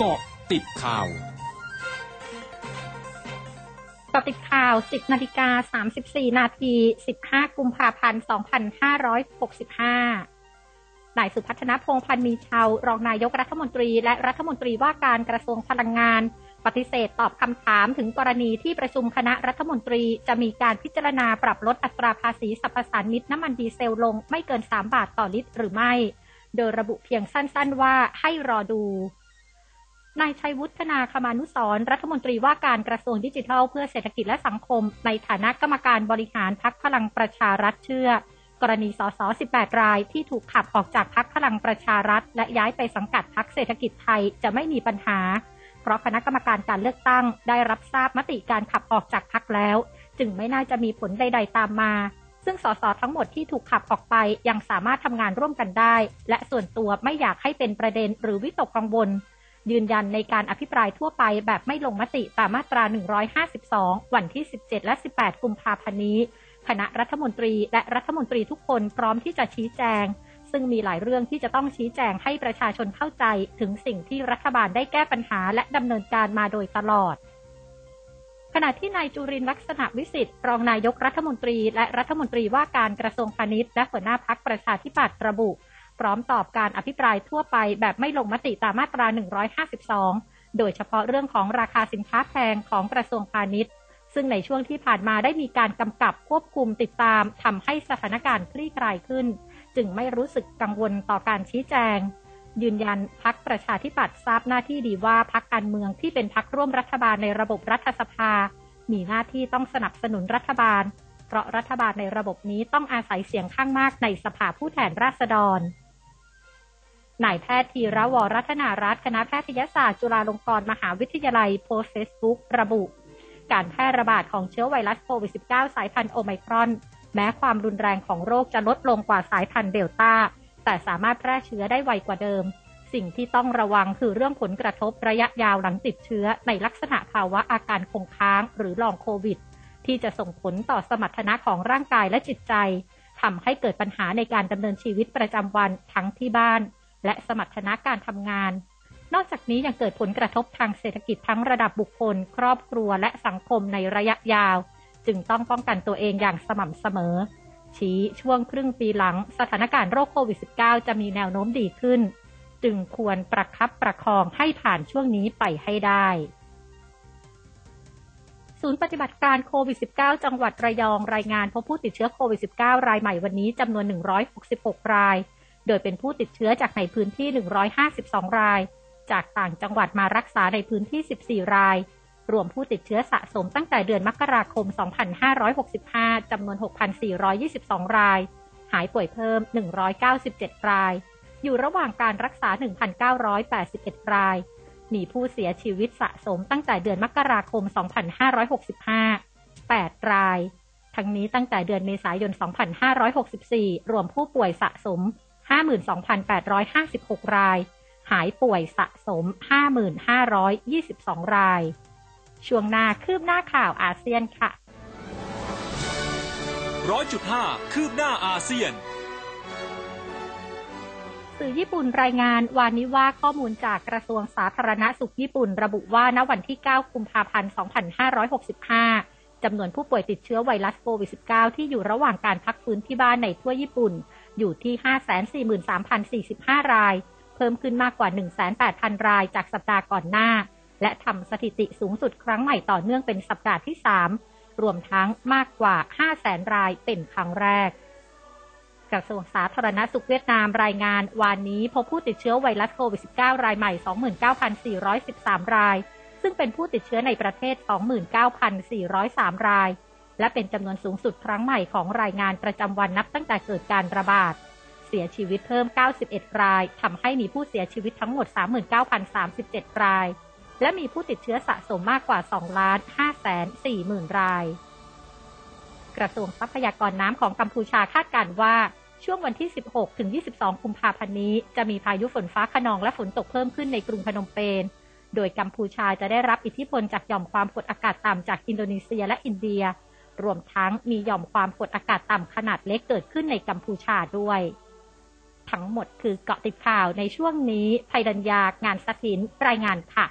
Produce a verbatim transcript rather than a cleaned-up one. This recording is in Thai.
เกาะติดข่าวเกาะติดข่าว สิบนาฬิกาสามสิบสี่นาที สิบห้ากุมภาพันธ์สองพันห้าร้อยหกสิบห้าหน่ายสุพัฒนพงษ์พันมีชาวรองนายกรัฐมนตรีและรัฐมนตรีว่าการกระทรวงพลังงานปฏิเสธตอบคำถามถึงกรณีที่ประชุมคณะรัฐมนตรีจะมีการพิจารณาปรับลดอัตราภาษีสรรพสามิตน้ำมันดีเซลลงไม่เกินสามบาทต่อลิตรหรือไม่โดยระบุเพียงสั้นๆว่าให้รอดูนายชัยวุฒนาคมานุสรณ์รัฐมนตรีว่าการกระทรวงดิจิทัลเพื่อเศรษฐกิจและสังคมในฐานะกรรมการบริหารพรรคพลังประชารัฐเชื่อกรณีสสสิบแปดรายที่ถูกขับออกจากพรรคพลังประชารัฐและย้ายไปสังกัดพรรคเศรษฐกิจไทยจะไม่มีปัญหาเพราะคณะกรรมการการเลือกตั้งได้รับทราบมติการขับออกจากพรรคแล้วจึงไม่น่าจะมีผลใดๆตามมาซึ่งสสทั้งหมดที่ถูกขับออกไปยังสามารถทำงานร่วมกันได้และส่วนตัวไม่อยากให้เป็นประเด็นหรือวิตกกังวลยืนยันในการอภิปรายทั่วไปแบบไม่ลงมติตามมาตราหนึ่งร้อยห้าสิบสองวันที่สิบเจ็ดและสิบแปดกุมภาพันธ์นี้คณะรัฐมนตรีและรัฐมนตรีทุกคนพร้อมที่จะชี้แจงซึ่งมีหลายเรื่องที่จะต้องชี้แจงให้ประชาชนเข้าใจถึงสิ่งที่รัฐบาลได้แก้ปัญหาและดำเนินการมาโดยตลอดขณะที่นายจุรินทร์ ลักษณวิสิทธิ์รองนายกรัฐมนตรีและรัฐมนตรีว่าการกระทรวงพาณิชย์และหัวหน้าพรรคประชาธิปัตย์ระบุพร้อมตอบการอภิปรายทั่วไปแบบไม่ลงมติตามมาตราหนึ่งร้อยห้าสิบสองโดยเฉพาะเรื่องของราคาสินค้าแพงของกระทรวงพาณิชย์ซึ่งในช่วงที่ผ่านมาได้มีการกำกับควบคุมติดตามทำให้สถานการณ์คลี่คลายขึ้นจึงไม่รู้สึกกังวลต่อการชี้แจงยืนยันพรรคประชาธิปัตย์ทราบหน้าที่ดีว่าพรรคการเมืองที่เป็นพรรคร่วมรัฐบาลในระบบรัฐสภามีหน้าที่ต้องสนับสนุนรัฐบาลเพราะรัฐบาลในระบบนี้ต้องอาศัยเสียงข้างมากในสภาผู้แทนราษฎรนายแพทย์ธีระ วรัตนารัตน์คณะแพทยศาสตร์จุฬาลงกรณ์มหาวิทยาลัยโพสต์เฟซบุ๊กระบุการแพร่ระบาดของเชื้อไวรัสโควิด สิบเก้า สายพันธุ์โอไมครอนแม้ความรุนแรงของโรคจะลดลงกว่าสายพันธุ์เดลต้าแต่สามารถแพร่เชื้อได้ไวกว่าเดิมสิ่งที่ต้องระวังคือเรื่องผลกระทบระยะยาวหลังติดเชื้อในลักษณะภาวะอาการคงค้างหรือลองโควิดที่จะส่งผลต่อสมรรถนะของร่างกายและจิตใจทำให้เกิดปัญหาในการดำเนินชีวิตประจำวันทั้งที่บ้านและสมรรถนะการทำงานนอกจากนี้ยังเกิดผลกระทบทางเศรษฐกิจทั้งระดับบุคคลครอบครัวและสังคมในระยะยาวจึงต้องป้องกันตัวเองอย่างสม่ำเสมอชี้ช่วงครึ่งปีหลังสถานการณ์โรคโควิด สิบเก้า จะมีแนวโน้มดีขึ้นจึงควรประคับประคองให้ผ่านช่วงนี้ไปให้ได้ศูนย์ปฏิบัติการโควิด สิบเก้า จังหวัดระยองรายงานพบผู้ติดเชื้อโควิด สิบเก้า รายใหม่วันนี้จำนวนหนึ่งร้อยหกสิบหกรายโดยเป็นผู้ติดเชื้อจากในพื้นที่หนึ่งร้อยห้าสิบสองรายจากต่างจังหวัดมารักษาในพื้นที่สิบสี่รายรวมผู้ติดเชื้อสะสมตั้งแต่เดือนมกราคม สองพันห้าร้อยหกสิบห้า จำนวน หกพันสี่ร้อยยี่สิบสองรายหายป่วยเพิ่มหนึ่งร้อยเก้าสิบเจ็ดรายอยู่ระหว่างการรักษา หนึ่งพันเก้าร้อยแปดสิบเอ็ดรายมีผู้เสียชีวิตสะสมตั้งแต่เดือนมกราคม สองพันห้าร้อยหกสิบห้า แปดรายทั้งนี้ตั้งแต่เดือนเมษายน สองพันห้าร้อยหกสิบสี่ รวมผู้ป่วยสะสม ห้าหมื่นสองพันแปดร้อยห้าสิบหกรายหายป่วยสะสม ห้าหมื่นห้าร้อยยี่สิบสองรายช่วงหน้าคืบหน้าข่าวอาเซียนค่ะ หนึ่งร้อยจุดห้า คืบหน้าอาเซียนสื่อญี่ปุ่นรายงานวานนี้ว่าข้อมูลจากกระทรวงสาธารณสุขญี่ปุ่นระบุว่าณวันที่เก้ากุมภาพันธ์สองพันห้าร้อยหกสิบห้าจำนวนผู้ป่วยติดเชื้อไวรัสโควิด สิบเก้า ที่อยู่ระหว่างการพักฟื้นที่บ้านในทั่วญี่ปุ่นอยู่ที่ ห้าแสนสี่หมื่นสามพันสี่สิบห้ารายเพิ่มขึ้นมากกว่า หนึ่งแสนแปดพันรายจากสัปดาห์ก่อนหน้าและทำสถิติสูงสุดครั้งใหม่ต่อเนื่องเป็นสัปดาห์ที่สามรวมทั้งมากกว่า ห้าแสนรายเป็นครั้งแรกกระทรวงสาธารณสุขเวียดนามรายงานวานนี้พบผู้ติดเชื้อไวรัสโควิด สิบเก้า รายใหม่ สองหมื่นเก้าพันสี่ร้อยสิบสามรายซึ่งเป็นผู้ติดเชื้อในประเทศ สองหมื่นเก้าพันสี่ร้อยสามรายและเป็นจำนวนสูงสุดครั้งใหม่ของรายงานประจำวันนับตั้งแต่เกิดการระบาดเสียชีวิตเพิ่มเก้าสิบเอ็ดรายทำให้มีผู้เสียชีวิตทั้งหมด สามหมื่นเก้าพันสามสิบเจ็ดรายและมีผู้ติดเชื้อสะสมมากกว่า สองล้านห้าแสนสี่หมื่นรายกระทรวงทรัพยากรน้ำของกัมพูชาคาดการณ์ว่าช่วงวันที่สิบหกถึงยี่สิบสองกุมภาพันธ์นี้จะมีพายุฝนฟ้าคะนองและฝนตกเพิ่มขึ้นในกรุงพนมเปญโดยกัมพูชาจะได้รับอิทธิพลจากหย่อมความกดอากาศต่ำจากอินโดนีเซียและอินเดียรวมทั้งมีหย่อมความกดอากาศต่ำขนาดเล็กเกิดขึ้นในกัมพูชาด้วย ทั้งหมดคือเกาะติดข่าวในช่วงนี้ภัยรัญญางานซักสินรายงานค่ะ